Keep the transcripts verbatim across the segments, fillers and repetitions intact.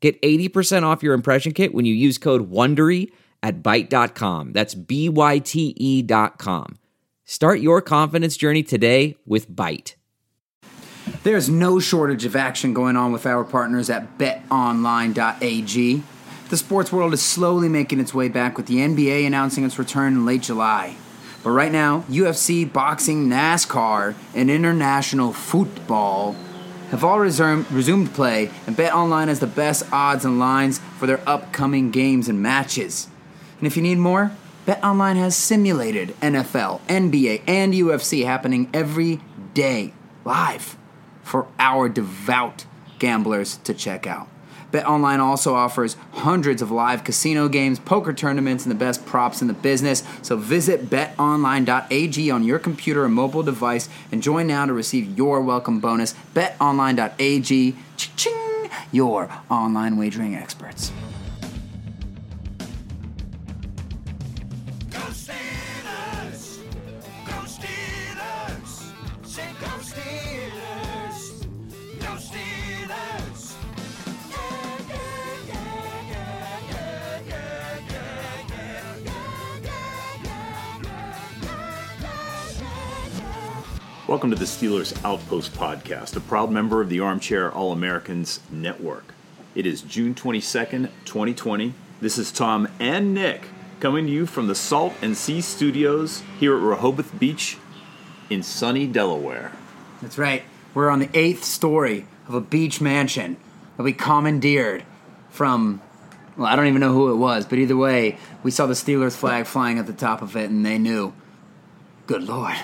Get eighty percent off your impression kit when you use code WONDERY at byte dot com. That's B Y T E dot com. Start your confidence journey today with Byte. There's no shortage of action going on with our partners at bet online dot a g. The sports world is slowly making its way back with the N B A announcing its return in late July. But right now, U F C, boxing, NASCAR, and international football have all resumed, resumed play, and BetOnline has the best odds and lines for their upcoming games and matches. And if you need more, BetOnline has simulated N F L, N B A, and U F C happening every day live for our devout gamblers to check out. BetOnline also offers hundreds of live casino games, poker tournaments, and the best props in the business. So visit bet online dot a g on your computer or mobile device and join now to receive your welcome bonus. bet online dot a g, cha-ching, your online wagering experts. Go Steelers! Go Steelers! Say go Steelers! Go Steelers! Welcome to the Steelers Outpost Podcast, a proud member of the Armchair All-Americans Network. It is June twenty-second, twenty twenty. This is Tom and Nick coming to you from the Salt and Sea Studios here at Rehoboth Beach in sunny Delaware. That's right. We're on the eighth story of a beach mansion that we commandeered from, well, I don't even know who it was, but either way, we saw the Steelers flag flying at the top of it, and they knew, good Lord,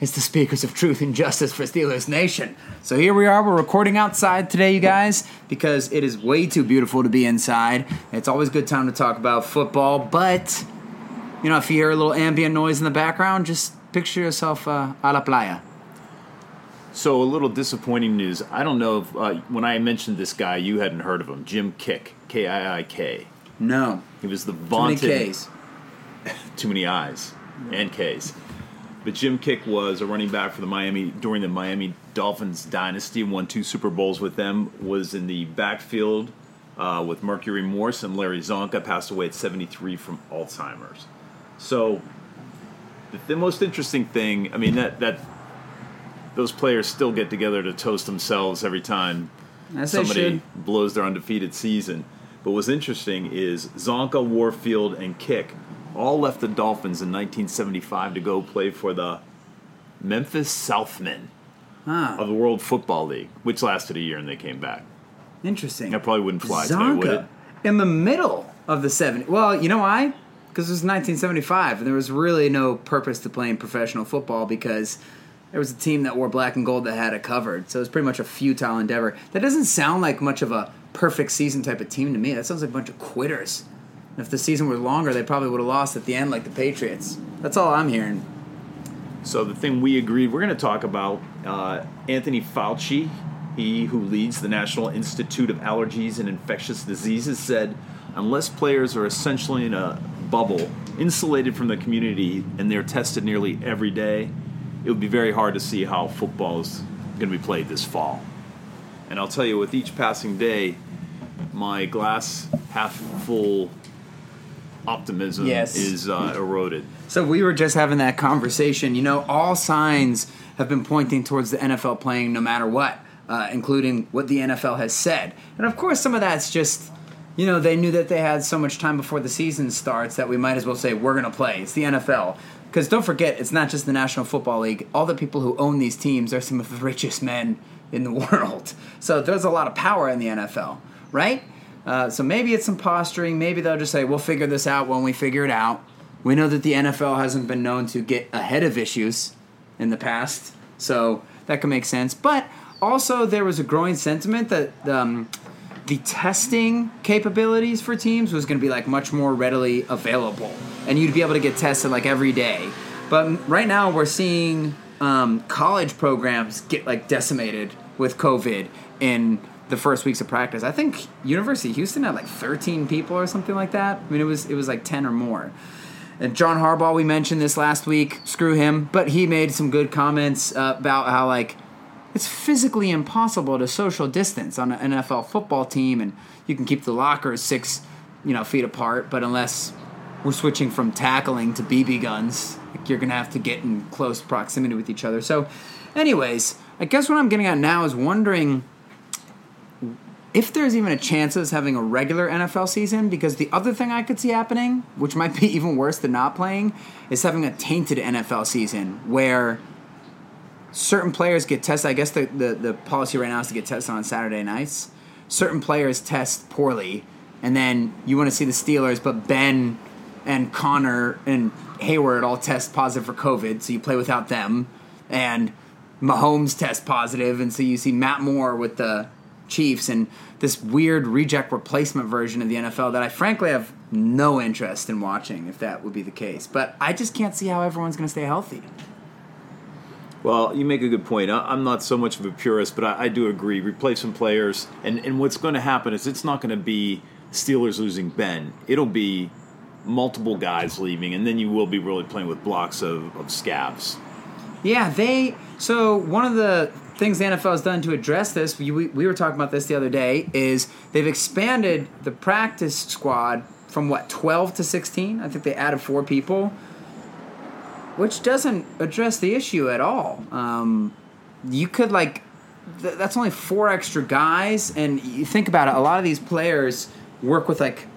it's the speakers of truth and justice for Steelers Nation. So here we are. We're recording outside today, you guys, because it is way too beautiful to be inside. It's always a good time to talk about football, but, you know, if you hear a little ambient noise in the background, just picture yourself uh, a la playa. So a little disappointing news. I don't know if, uh, when I mentioned this guy, you hadn't heard of him. Jim Kick, K I I K. No. He was the vaunted... Too many Ks. Too many I's and Ks. But Jim Kick was a running back for the Miami during the Miami Dolphins dynasty. Won two Super Bowls with them. Was in the backfield uh, with Mercury Morse and Larry Zonka. Passed away at seventy-three from Alzheimer's. So the, the most interesting thing, I mean, that that those players still get together to toast themselves every time As somebody blows their undefeated season. But what's interesting is Zonka, Warfield, and Kick all left the Dolphins in nineteen seventy-five to go play for the Memphis Southmen huh. of the World Football League, which lasted a year and they came back. Interesting. That probably wouldn't fly Zonka, today, would it? In the middle of the seventies. Well, you know why? Because it was nineteen seventy-five, and there was really no purpose to playing professional football because there was a team that wore black and gold that had it covered. So it was pretty much a futile endeavor. That doesn't sound like much of a perfect season type of team to me. That sounds like a bunch of quitters. If the season were longer, they probably would have lost at the end like the Patriots. That's all I'm hearing. So the thing we agreed we're going to talk about, uh, Anthony Fauci, he who leads the National Institute of Allergies and Infectious Diseases, said unless players are essentially in a bubble, insulated from the community, and they're tested nearly every day, it would be very hard to see how football is going to be played this fall. And I'll tell you, with each passing day, my glass half full optimism yes. is uh, eroded. So we were just having that conversation. You know, all signs have been pointing towards the N F L playing no matter what, uh, including what the N F L has said. And, of course, some of that's just, you know, they knew that they had so much time before the season starts that we might as well say we're going to play. It's the N F L. Because don't forget, it's not just the National Football League. All the people who own these teams are some of the richest men in the world. So there's a lot of power in the N F L, right? Uh, so maybe it's some posturing. Maybe they'll just say, we'll figure this out when we figure it out. We know that the N F L hasn't been known to get ahead of issues in the past, so that can make sense. But also there was a growing sentiment that um, the testing capabilities for teams was going to be like much more readily available, and you'd be able to get tested like every day. But right now we're seeing um, college programs get like decimated with COVID in the first weeks of practice. I think University of Houston had like thirteen people or something like that. I mean, it was it was like ten or more. And John Harbaugh, we mentioned this last week. Screw him, but he made some good comments uh, about how like it's physically impossible to social distance on an N F L football team, and you can keep the lockers six, you know, feet apart. But unless we're switching from tackling to B B guns, like, you're gonna have to get in close proximity with each other. So, anyways, I guess what I'm getting at now is wondering if there's even a chance of us having a regular N F L season, because the other thing I could see happening, which might be even worse than not playing, is having a tainted N F L season where certain players get tested. I guess the, the, the policy right now is to get tested on Saturday nights. Certain players test poorly, and then you want to see the Steelers, but Ben and Connor and Hayward all test positive for COVID, so you play without them. And Mahomes tests positive, and so you see Matt Moore with the Chiefs, and this weird reject replacement version of the N F L that I frankly have no interest in watching if that would be the case. But I just can't see how everyone's going to stay healthy. Well, you make a good point. I'm not so much of a purist, but I, I do agree. Replace some players, and, and what's going to happen is it's not going to be Steelers losing Ben. It'll be multiple guys leaving, and then you will be really playing with blocks of, of scabs. Yeah, they – so one of the – things the N F L has done to address this, we, we were talking about this the other day, is they've expanded the practice squad from, what, twelve to sixteen? I think they added four people, which doesn't address the issue at all. Um, you could, like, th- that's only four extra guys, and you think about it, a lot of these players work with, like,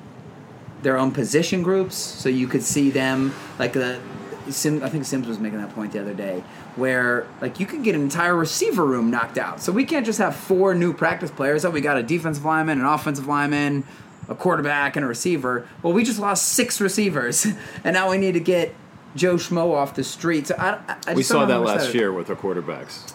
their own position groups, so you could see them, like, the Sim, I think Sims was making that point the other day, where like you could get an entire receiver room knocked out. So we can't just have four new practice players. Oh, we got a defensive lineman, an offensive lineman, a quarterback, and a receiver. Well, we just lost six receivers, and now we need to get Joe Schmo off the street. So I, I just we saw that last year with our quarterbacks.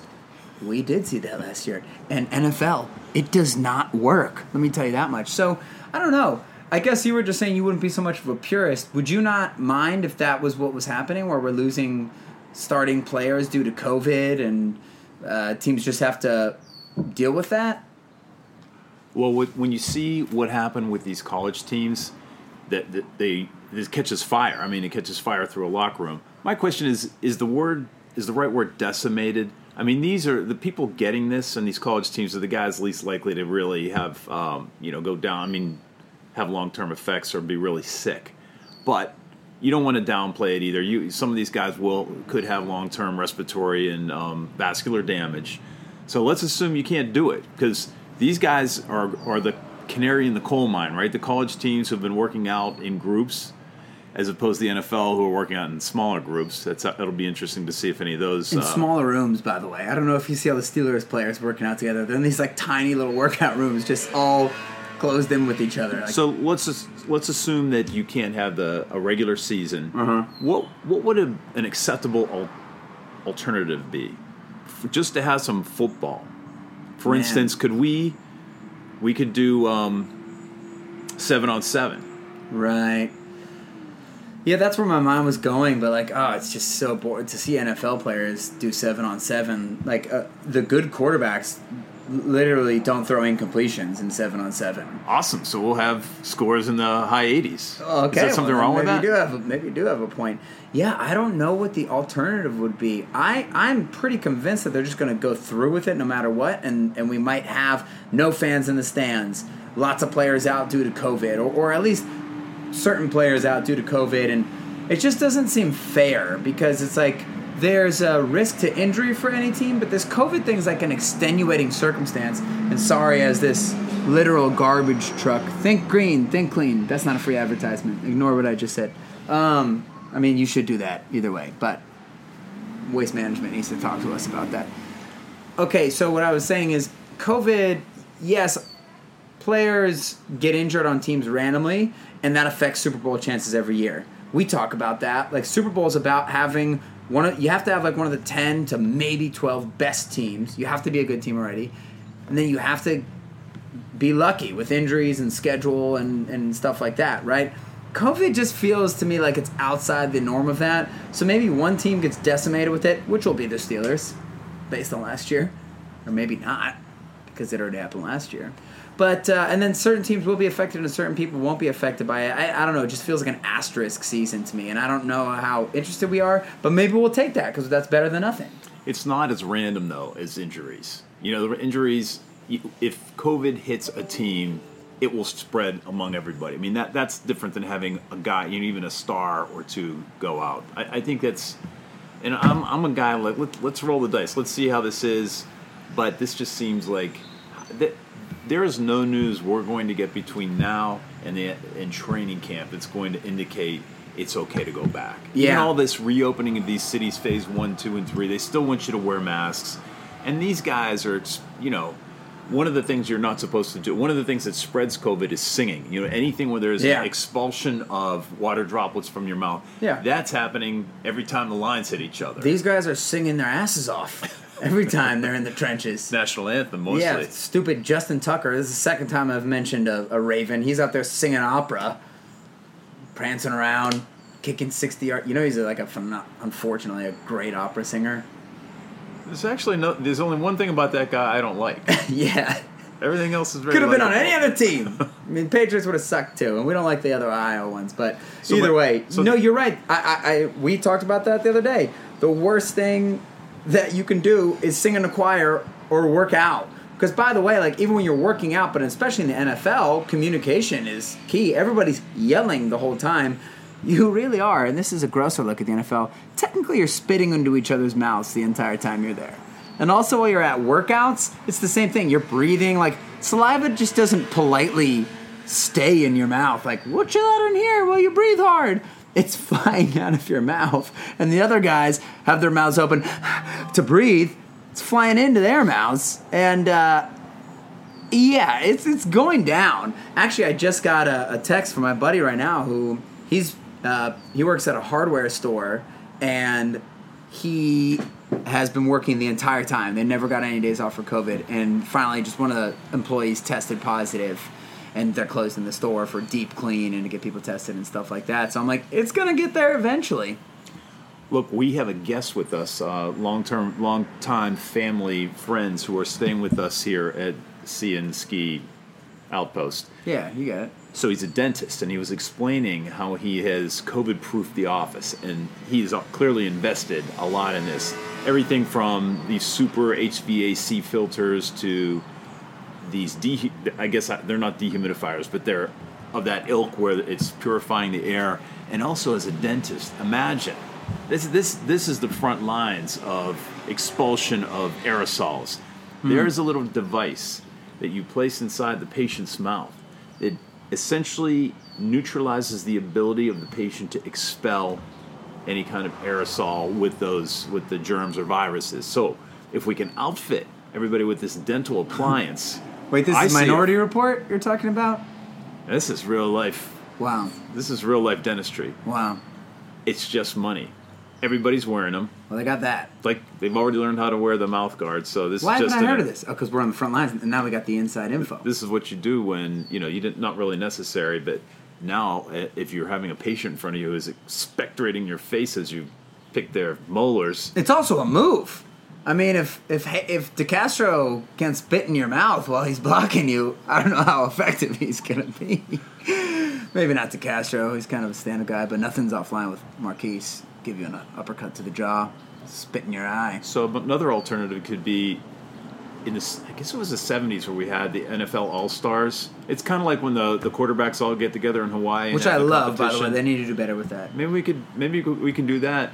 We did see that last year. And N F L, it does not work. Let me tell you that much. So I don't know. I guess you were just saying you wouldn't be so much of a purist. Would you not mind if that was what was happening, where we're losing starting players due to COVID and uh, teams just have to deal with that? Well, when you see what happened with these college teams, that, that they this catches fire. I mean, it catches fire through a locker room. My question is: is the word is the right word decimated? I mean, these are the people getting this, and these college teams are the guys least likely to really have um, you know go down. I mean, have long-term effects or be really sick. But you don't want to downplay it either. You some of these guys will could have long-term respiratory and um, vascular damage. So let's assume you can't do it, because these guys are, are the canary in the coal mine, right? The college teams who have been working out in groups as opposed to the N F L who are working out in smaller groups. That's It'll be interesting to see if any of those... In uh, smaller rooms, by the way. I don't know if you see all the Steelers players working out together. They're in these like tiny little workout rooms just all... closed in with each other. Like. So let's let's assume that you can't have the a regular season. Uh-huh. What what would a, an acceptable al- alternative be? For just to have some football, for Man. instance, could we we could do um, seven on seven? Right. Yeah, that's where my mind was going. But like, oh, it's just so boring to see N F L players do seven on seven. Like uh, the good quarterbacks. Literally don't throw incompletions in seven on seven. Awesome. So we'll have scores in the high eighties. Okay. Is there something well, wrong with that? You do have a, maybe you do have a point. Yeah, I don't know what the alternative would be. I, I'm pretty convinced that they're just going to go through with it no matter what, and, and we might have no fans in the stands, lots of players out due to COVID, or, or at least certain players out due to COVID. And it just doesn't seem fair, because it's like, there's a risk to injury for any team, but this COVID thing is like an extenuating circumstance. And sorry, as this literal garbage truck, think green, think clean. That's not a free advertisement. Ignore what I just said. Um, I mean, you should do that either way, but waste management needs to talk to us about that. Okay, so what I was saying is COVID, yes, players get injured on teams randomly, and that affects Super Bowl chances every year. We talk about that. Like, Super Bowl is about having... One of, you have to have like one of the ten to maybe twelve best teams. You have to be a good team already. And then you have to be lucky with injuries and schedule and, and stuff like that, right? COVID just feels to me like it's outside the norm of that. So maybe one team gets decimated with it, which will be the Steelers, based on last year. Or maybe not, because it already happened last year. But uh, and then certain teams will be affected and certain people won't be affected by it. I, I don't know. It just feels like an asterisk season to me, and I don't know how interested we are. But maybe we'll take that because that's better than nothing. It's not as random, though, as injuries. You know, the injuries, if COVID hits a team, it will spread among everybody. I mean, that that's different than having a guy, you know, even a star or two go out. I, I think that's – and I'm I'm a guy like, let, let's roll the dice. Let's see how this is. But this just seems like th- there is no news we're going to get between now and the and training camp that's going to indicate it's okay to go back. Yeah. Even all this reopening of these cities, phase one, two, and three, they still want you to wear masks. And these guys are, you know – one of the things you're not supposed to do, one of the things that spreads COVID is singing. You know, anything where there's yeah. an expulsion of water droplets from your mouth, yeah. that's happening every time the lines hit each other. These guys are singing their asses off every time they're in the trenches. National anthem, mostly. Yeah, stupid Justin Tucker. This is the second time I've mentioned a, a Raven. He's out there singing opera, prancing around, kicking sixty yards. You know, he's like, a unfortunately, a great opera singer. There's actually no. There's only one thing about that guy I don't like. yeah. Everything else is very. Could have been on any other team. I mean, Patriots would have sucked too, and we don't like the other Iowa ones. But so either my, way, so no, you're right. I, I, I, we talked about that the other day. The worst thing that you can do is sing in a choir or work out. Because by the way, like even when you're working out, but especially in the N F L, communication is key. Everybody's yelling the whole time. You really are, and this is a grosser look at the N F L. Technically, you're spitting into each other's mouths the entire time you're there. And also, while you're at workouts, it's the same thing. You're breathing. Like, saliva just doesn't politely stay in your mouth. Like, we'll chill out in here while you breathe hard. It's flying out of your mouth. And the other guys have their mouths open to breathe. It's flying into their mouths. And, uh... yeah, it's it's going down. Actually, I just got a, a text from my buddy right now who... He's... Uh, he works at a hardware store, and he has been working the entire time. They never got any days off for COVID, and finally just one of the employees tested positive, and they're closing the store for deep clean and to get people tested and stuff like that. So I'm like, it's going to get there eventually. Look, we have a guest with us, uh, long-term, long-time family friends who are staying with us here at Sea and Ski Outpost. Yeah, you got it. So he's a dentist, and he was explaining how he has COVID-proofed the office, and he's clearly invested a lot in this. Everything from these super H V A C filters to these, de- I guess they're not dehumidifiers, but they're of that ilk where it's purifying the air. And also as a dentist, imagine, this this this is the front lines of expulsion of aerosols. Hmm. There's a little device that you place inside the patient's mouth. It essentially neutralizes the ability of the patient to expel any kind of aerosol with those with the germs or viruses. So if we can outfit everybody with this dental appliance. Wait, this I is Minority Report you're talking about? This is real life. Wow. This is real life dentistry. Wow. It's just money. Everybody's wearing them. Well, they got that. Like, they've already learned how to wear the mouth guards, so this Why is just... Why haven't I heard of this? Oh, because we're on the front lines, and now we got the inside info. This is what you do when, you know, you didn't, not really necessary, but now if you're having a patient in front of you who's expectorating your face as you pick their molars... It's also a move. I mean, if if if DeCastro can spit in your mouth while he's blocking you, I don't know how effective he's going to be. Maybe not DeCastro. He's kind of a stand-up guy, but nothing's offline with Marquise. Give you an uppercut to the jaw, spit in your eye. So another alternative could be, in this, I guess it was the seventies where we had the N F L All-Stars. It's kind of like when the, the quarterbacks all get together in Hawaii. Which I love, by the way. They need to do better with that. Maybe we could. Maybe we can do that,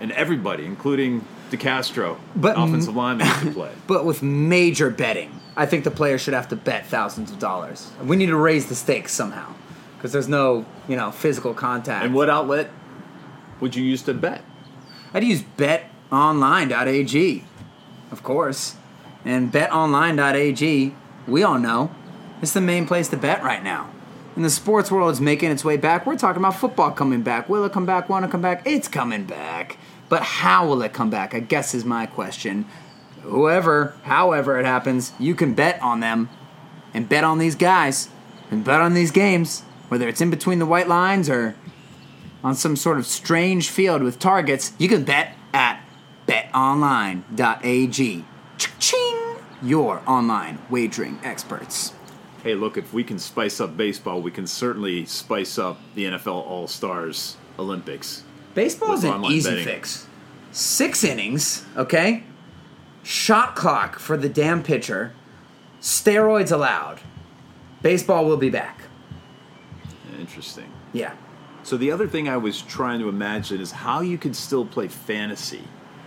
and everybody, including DeCastro, but, offensive lineman, could play. But with major betting. I think the players should have to bet thousands of dollars. We need to raise the stakes somehow because there's no, you know, physical contact. And what outlet would you use to bet? I'd use bet online dot a g, of course. And bet online dot a g, we all know, it's the main place to bet right now. And the sports world is making its way back. We're talking about football coming back. Will it come back? Want to come back? It's coming back. But how will it come back? I guess is my question. Whoever, however it happens, you can bet on them and bet on these guys and bet on these games, whether it's in between the white lines or on some sort of strange field with targets, you can bet at bet online dot a g. Ching! Your online wagering experts. Hey, look, if we can spice up baseball, we can certainly spice up the N F L All-Stars Olympics. Baseball's an easy betting. Fix. Six innings, okay? Shot clock for the damn pitcher. Steroids allowed. Baseball will be back. Interesting. Yeah. So the other thing I was trying to imagine is how you could still play fantasy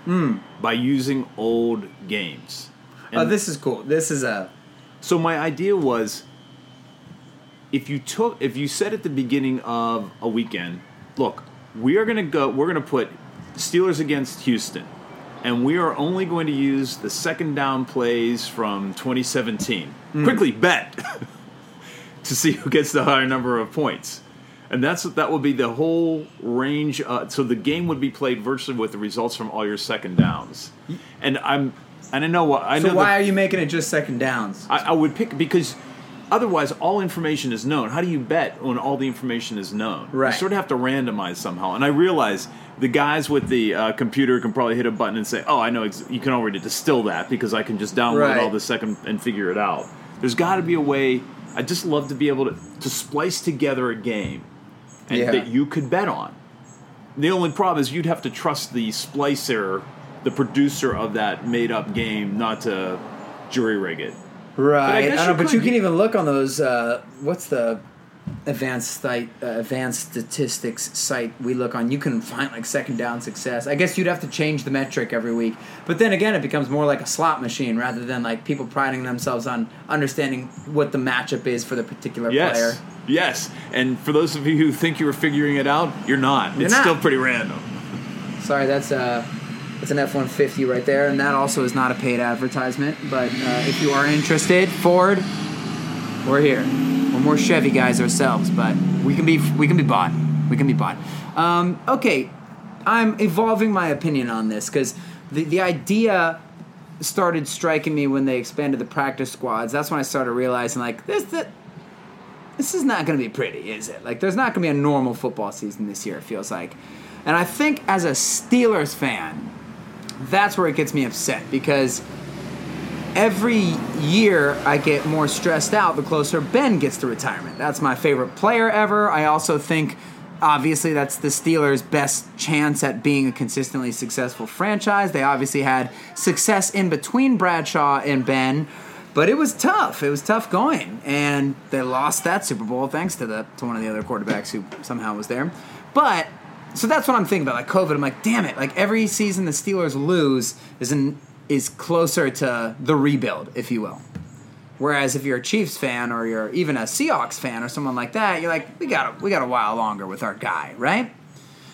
mm. by using old games. And oh, this is cool. This is a... So my idea was, if you took, if you said at the beginning of a weekend, look, we are going to go, we're going to put Steelers against Houston, and we are only going to use the second down plays from twenty seventeen. Mm. Quickly bet to see who gets the higher number of points. And that's that would be the whole range. Uh, so the game would be played virtually with the results from all your second downs. And I'm I don't know what I know. So why the, are you making it just second downs? I, I would pick because otherwise all information is known. How do you bet when all the information is known? Right. You sort of have to randomize somehow. And I realize the guys with the uh, computer can probably hit a button and say, "Oh, I know ex- you can already distill that because I can just download right. all the second and figure it out." There's got to be a way. I'd just love to be able to to splice together a game. And yeah. that you could bet on. The only problem is you'd have to trust the splicer, the producer of that made-up game, not to jury-rig it. Right. But, I I know, you, but you can even look on those, uh, what's the advanced site, uh, advanced statistics site we look on? You can find, like, second-down success. I guess you'd have to change the metric every week. But then again, it becomes more like a slot machine rather than, like, people priding themselves on understanding what the matchup is for the particular yes. player. Yes, and for those of you who think you were figuring it out, you're not. You're it's not. Still pretty random. Sorry, that's uh, that's an F one fifty right there, and that also is not a paid advertisement. But uh, if you are interested, Ford, we're here. We're more Chevy guys ourselves, but we can be we can be bought. We can be bought. Um, okay, I'm evolving my opinion on this because the the idea started striking me when they expanded the practice squads. That's when I started realizing like this that. This is not going to be pretty, is it? Like, there's not going to be a normal football season this year, it feels like. And I think as a Steelers fan, that's where it gets me upset because every year I get more stressed out the closer Ben gets to retirement. That's my favorite player ever. I also think, obviously, that's the Steelers' best chance at being a consistently successful franchise. They obviously had success in between Bradshaw and Ben. But it was tough. It was tough going, and they lost that Super Bowl thanks to the to one of the other quarterbacks who somehow was there. But so that's what I'm thinking about, like COVID. I'm like, damn it! Like every season the Steelers lose is in, is closer to the rebuild, if you will. Whereas if you're a Chiefs fan or you're even a Seahawks fan or someone like that, you're like, we got a, we got a while longer with our guy, right?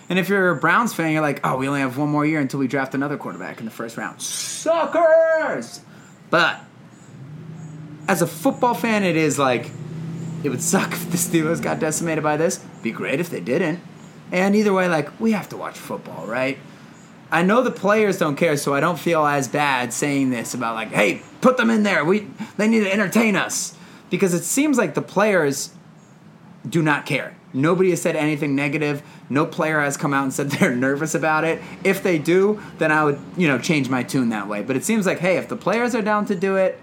And if you're a Browns fan, you're like, oh, we only have one more year until we draft another quarterback in the first round. Suckers! But as a football fan, it is like, it would suck if the Steelers got decimated by this. Be great if they didn't. And either way, like, we have to watch football, right? I know the players don't care, so I don't feel as bad saying this about, like, hey, put them in there. We They need to entertain us. Because it seems like the players do not care. Nobody has said anything negative. No player has come out and said they're nervous about it. If they do, then I would, you know, change my tune that way. But it seems like, hey, if the players are down to do it,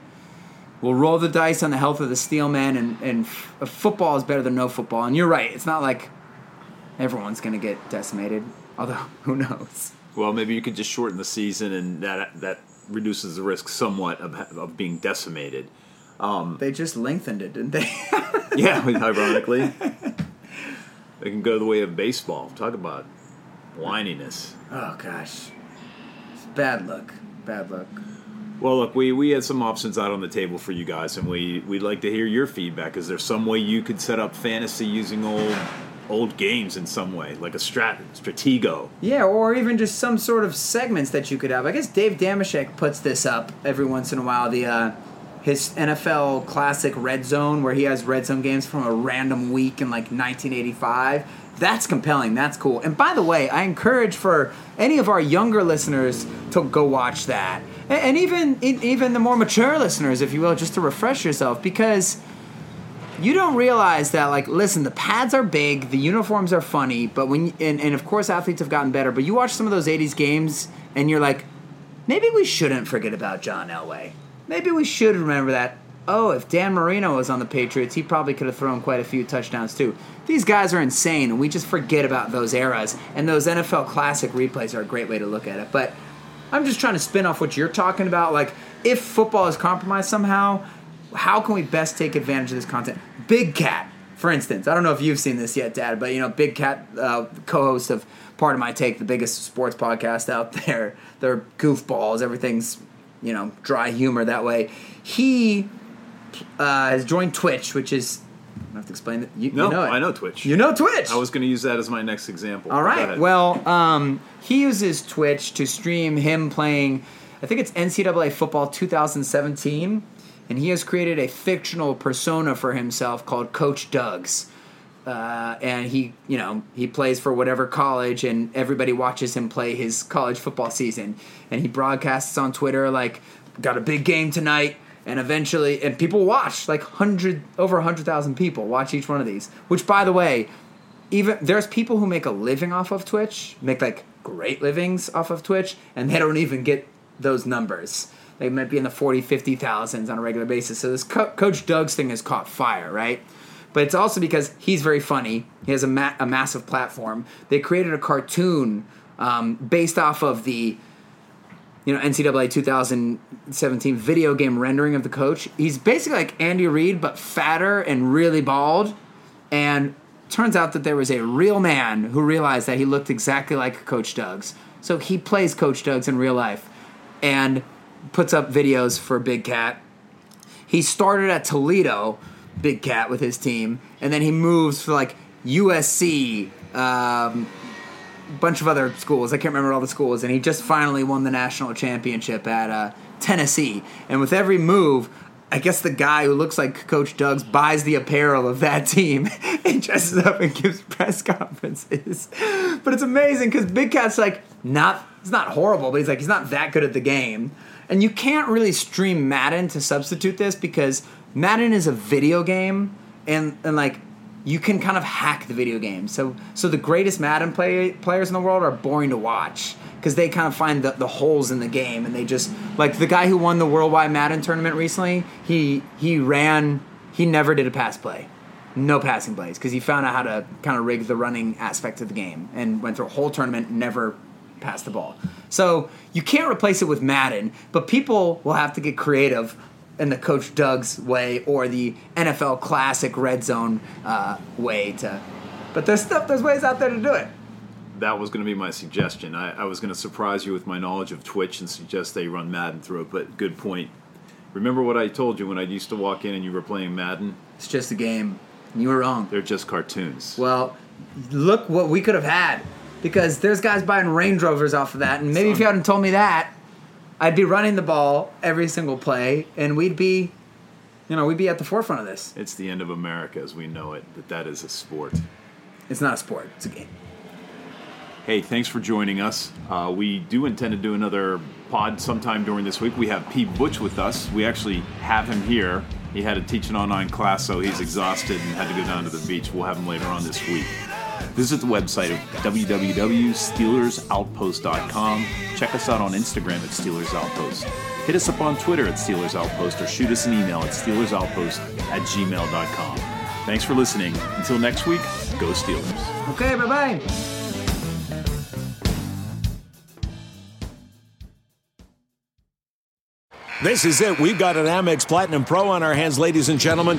we'll roll the dice on the health of the Steelman, and, and f- football is better than no football. And you're right. It's not like everyone's going to get decimated, although who knows. Well, maybe you could just shorten the season, and that that reduces the risk somewhat of, of being decimated. Um, they just lengthened it, didn't they? Yeah, ironically. They can go the way of baseball. Talk about whininess. Oh, gosh. It's bad luck. Bad luck. Well, look, we, we had some options out on the table for you guys, and we, we'd like to hear your feedback. Is there some way you could set up fantasy using old old games in some way, like a strat, stratego? Yeah, or even just some sort of segments that you could have. I guess Dave Damashek puts this up every once in a while, the uh, his N F L classic Red Zone, where he has red zone games from a random week in like nineteen eighty-five. That's compelling. That's cool. And by the way, I encourage for any of our younger listeners to go watch that. And even even the more mature listeners, if you will, just to refresh yourself, because you don't realize that, like, listen, the pads are big, the uniforms are funny, but when and, and of course athletes have gotten better, but you watch some of those eighties games and you're like, maybe we shouldn't forget about John Elway. Maybe we should remember that. Oh, if Dan Marino was on the Patriots, he probably could have thrown quite a few touchdowns too. These guys are insane, and we just forget about those eras. And those N F L Classic replays are a great way to look at it. But I'm just trying to spin off what you're talking about. Like, if football is compromised somehow, how can we best take advantage of this content? Big Cat, for instance. I don't know if you've seen this yet, Dad, but, you know, Big Cat, uh, co-host of Part of My Take, the biggest sports podcast out there. They're goofballs. Everything's, you know, dry humor that way. He... Uh, has joined Twitch, which is I don't have to explain that. You, no, you know it. I know Twitch. You know Twitch. I was going to use that as my next example. All right. Well, um, he uses Twitch to stream him playing. I think it's N C double A Football twenty seventeen, and he has created a fictional persona for himself called Coach Dougs. Uh, and he, you know, he plays for whatever college, and everybody watches him play his college football season. And he broadcasts on Twitter like, "Got a big game tonight." And eventually, and people watch, like hundred over one hundred thousand people watch each one of these. Which, by the way, even there's people who make a living off of Twitch, make like great livings off of Twitch, and they don't even get those numbers. They might be in the forty, fifty thousands on a regular basis. So this Co- Coach Dougs thing has caught fire, right? But it's also because he's very funny. He has a, ma- a massive platform. They created a cartoon um, based off of the... you know, N C double A two thousand seventeen video game rendering of the coach. He's basically like Andy Reid, but fatter and really bald. And turns out that there was a real man who realized that he looked exactly like Coach Dougs. So he plays Coach Dougs in real life and puts up videos for Big Cat. He started at Toledo, Big Cat, with his team. And then he moves for, like, U S C, um... bunch of other schools. I can't remember all the schools. And he just finally won the national championship at uh, Tennessee. And with every move, I guess the guy who looks like Coach Dougs buys the apparel of that team and dresses up and gives press conferences. But it's amazing because Big Cat's like, not, it's not horrible, but he's like, he's not that good at the game. And you can't really stream Madden to substitute this because Madden is a video game and, and like, you can kind of hack the video game. So so the greatest Madden play, players in the world are boring to watch because they kind of find the, the holes in the game, and they just – like the guy who won the Worldwide Madden tournament recently, he he ran – he never did a pass play. No passing plays because he found out how to kind of rig the running aspect of the game and went through a whole tournament and never passed the ball. So you can't replace it with Madden, but people will have to get creative in the Coach Dougs way or the N F L Classic Red Zone uh, way to, but there's stuff, there's ways out there to do it. That was going to be my suggestion. I, I was going to surprise you with my knowledge of Twitch and suggest they run Madden through it, but good point. Remember what I told you when I used to walk in and you were playing Madden? It's just a game. You were wrong. They're just cartoons. Well, look what we could have had, because there's guys buying Range Rovers off of that, and maybe so, if you hadn't told me that, I'd be running the ball every single play, and we'd be, you know, we'd be at the forefront of this. It's the end of America as we know it, but that is a sport. It's not a sport. It's a game. Hey, thanks for joining us. Uh, we do intend to do another pod sometime during this week. We have P. Butch with us. We actually have him here. He had to teach an online class, so he's exhausted and had to go down to the beach. We'll have him later on this week. Visit the website of w w w dot steelers outpost dot com. Check us out on Instagram at Steelers Outpost. Hit us up on Twitter at Steelers Outpost, or shoot us an email at steelers outpost at gmail dot com. Thanks for listening. Until next week, go Steelers. Okay, bye-bye. This is it. We've got an Amex Platinum Pro on our hands, ladies and gentlemen.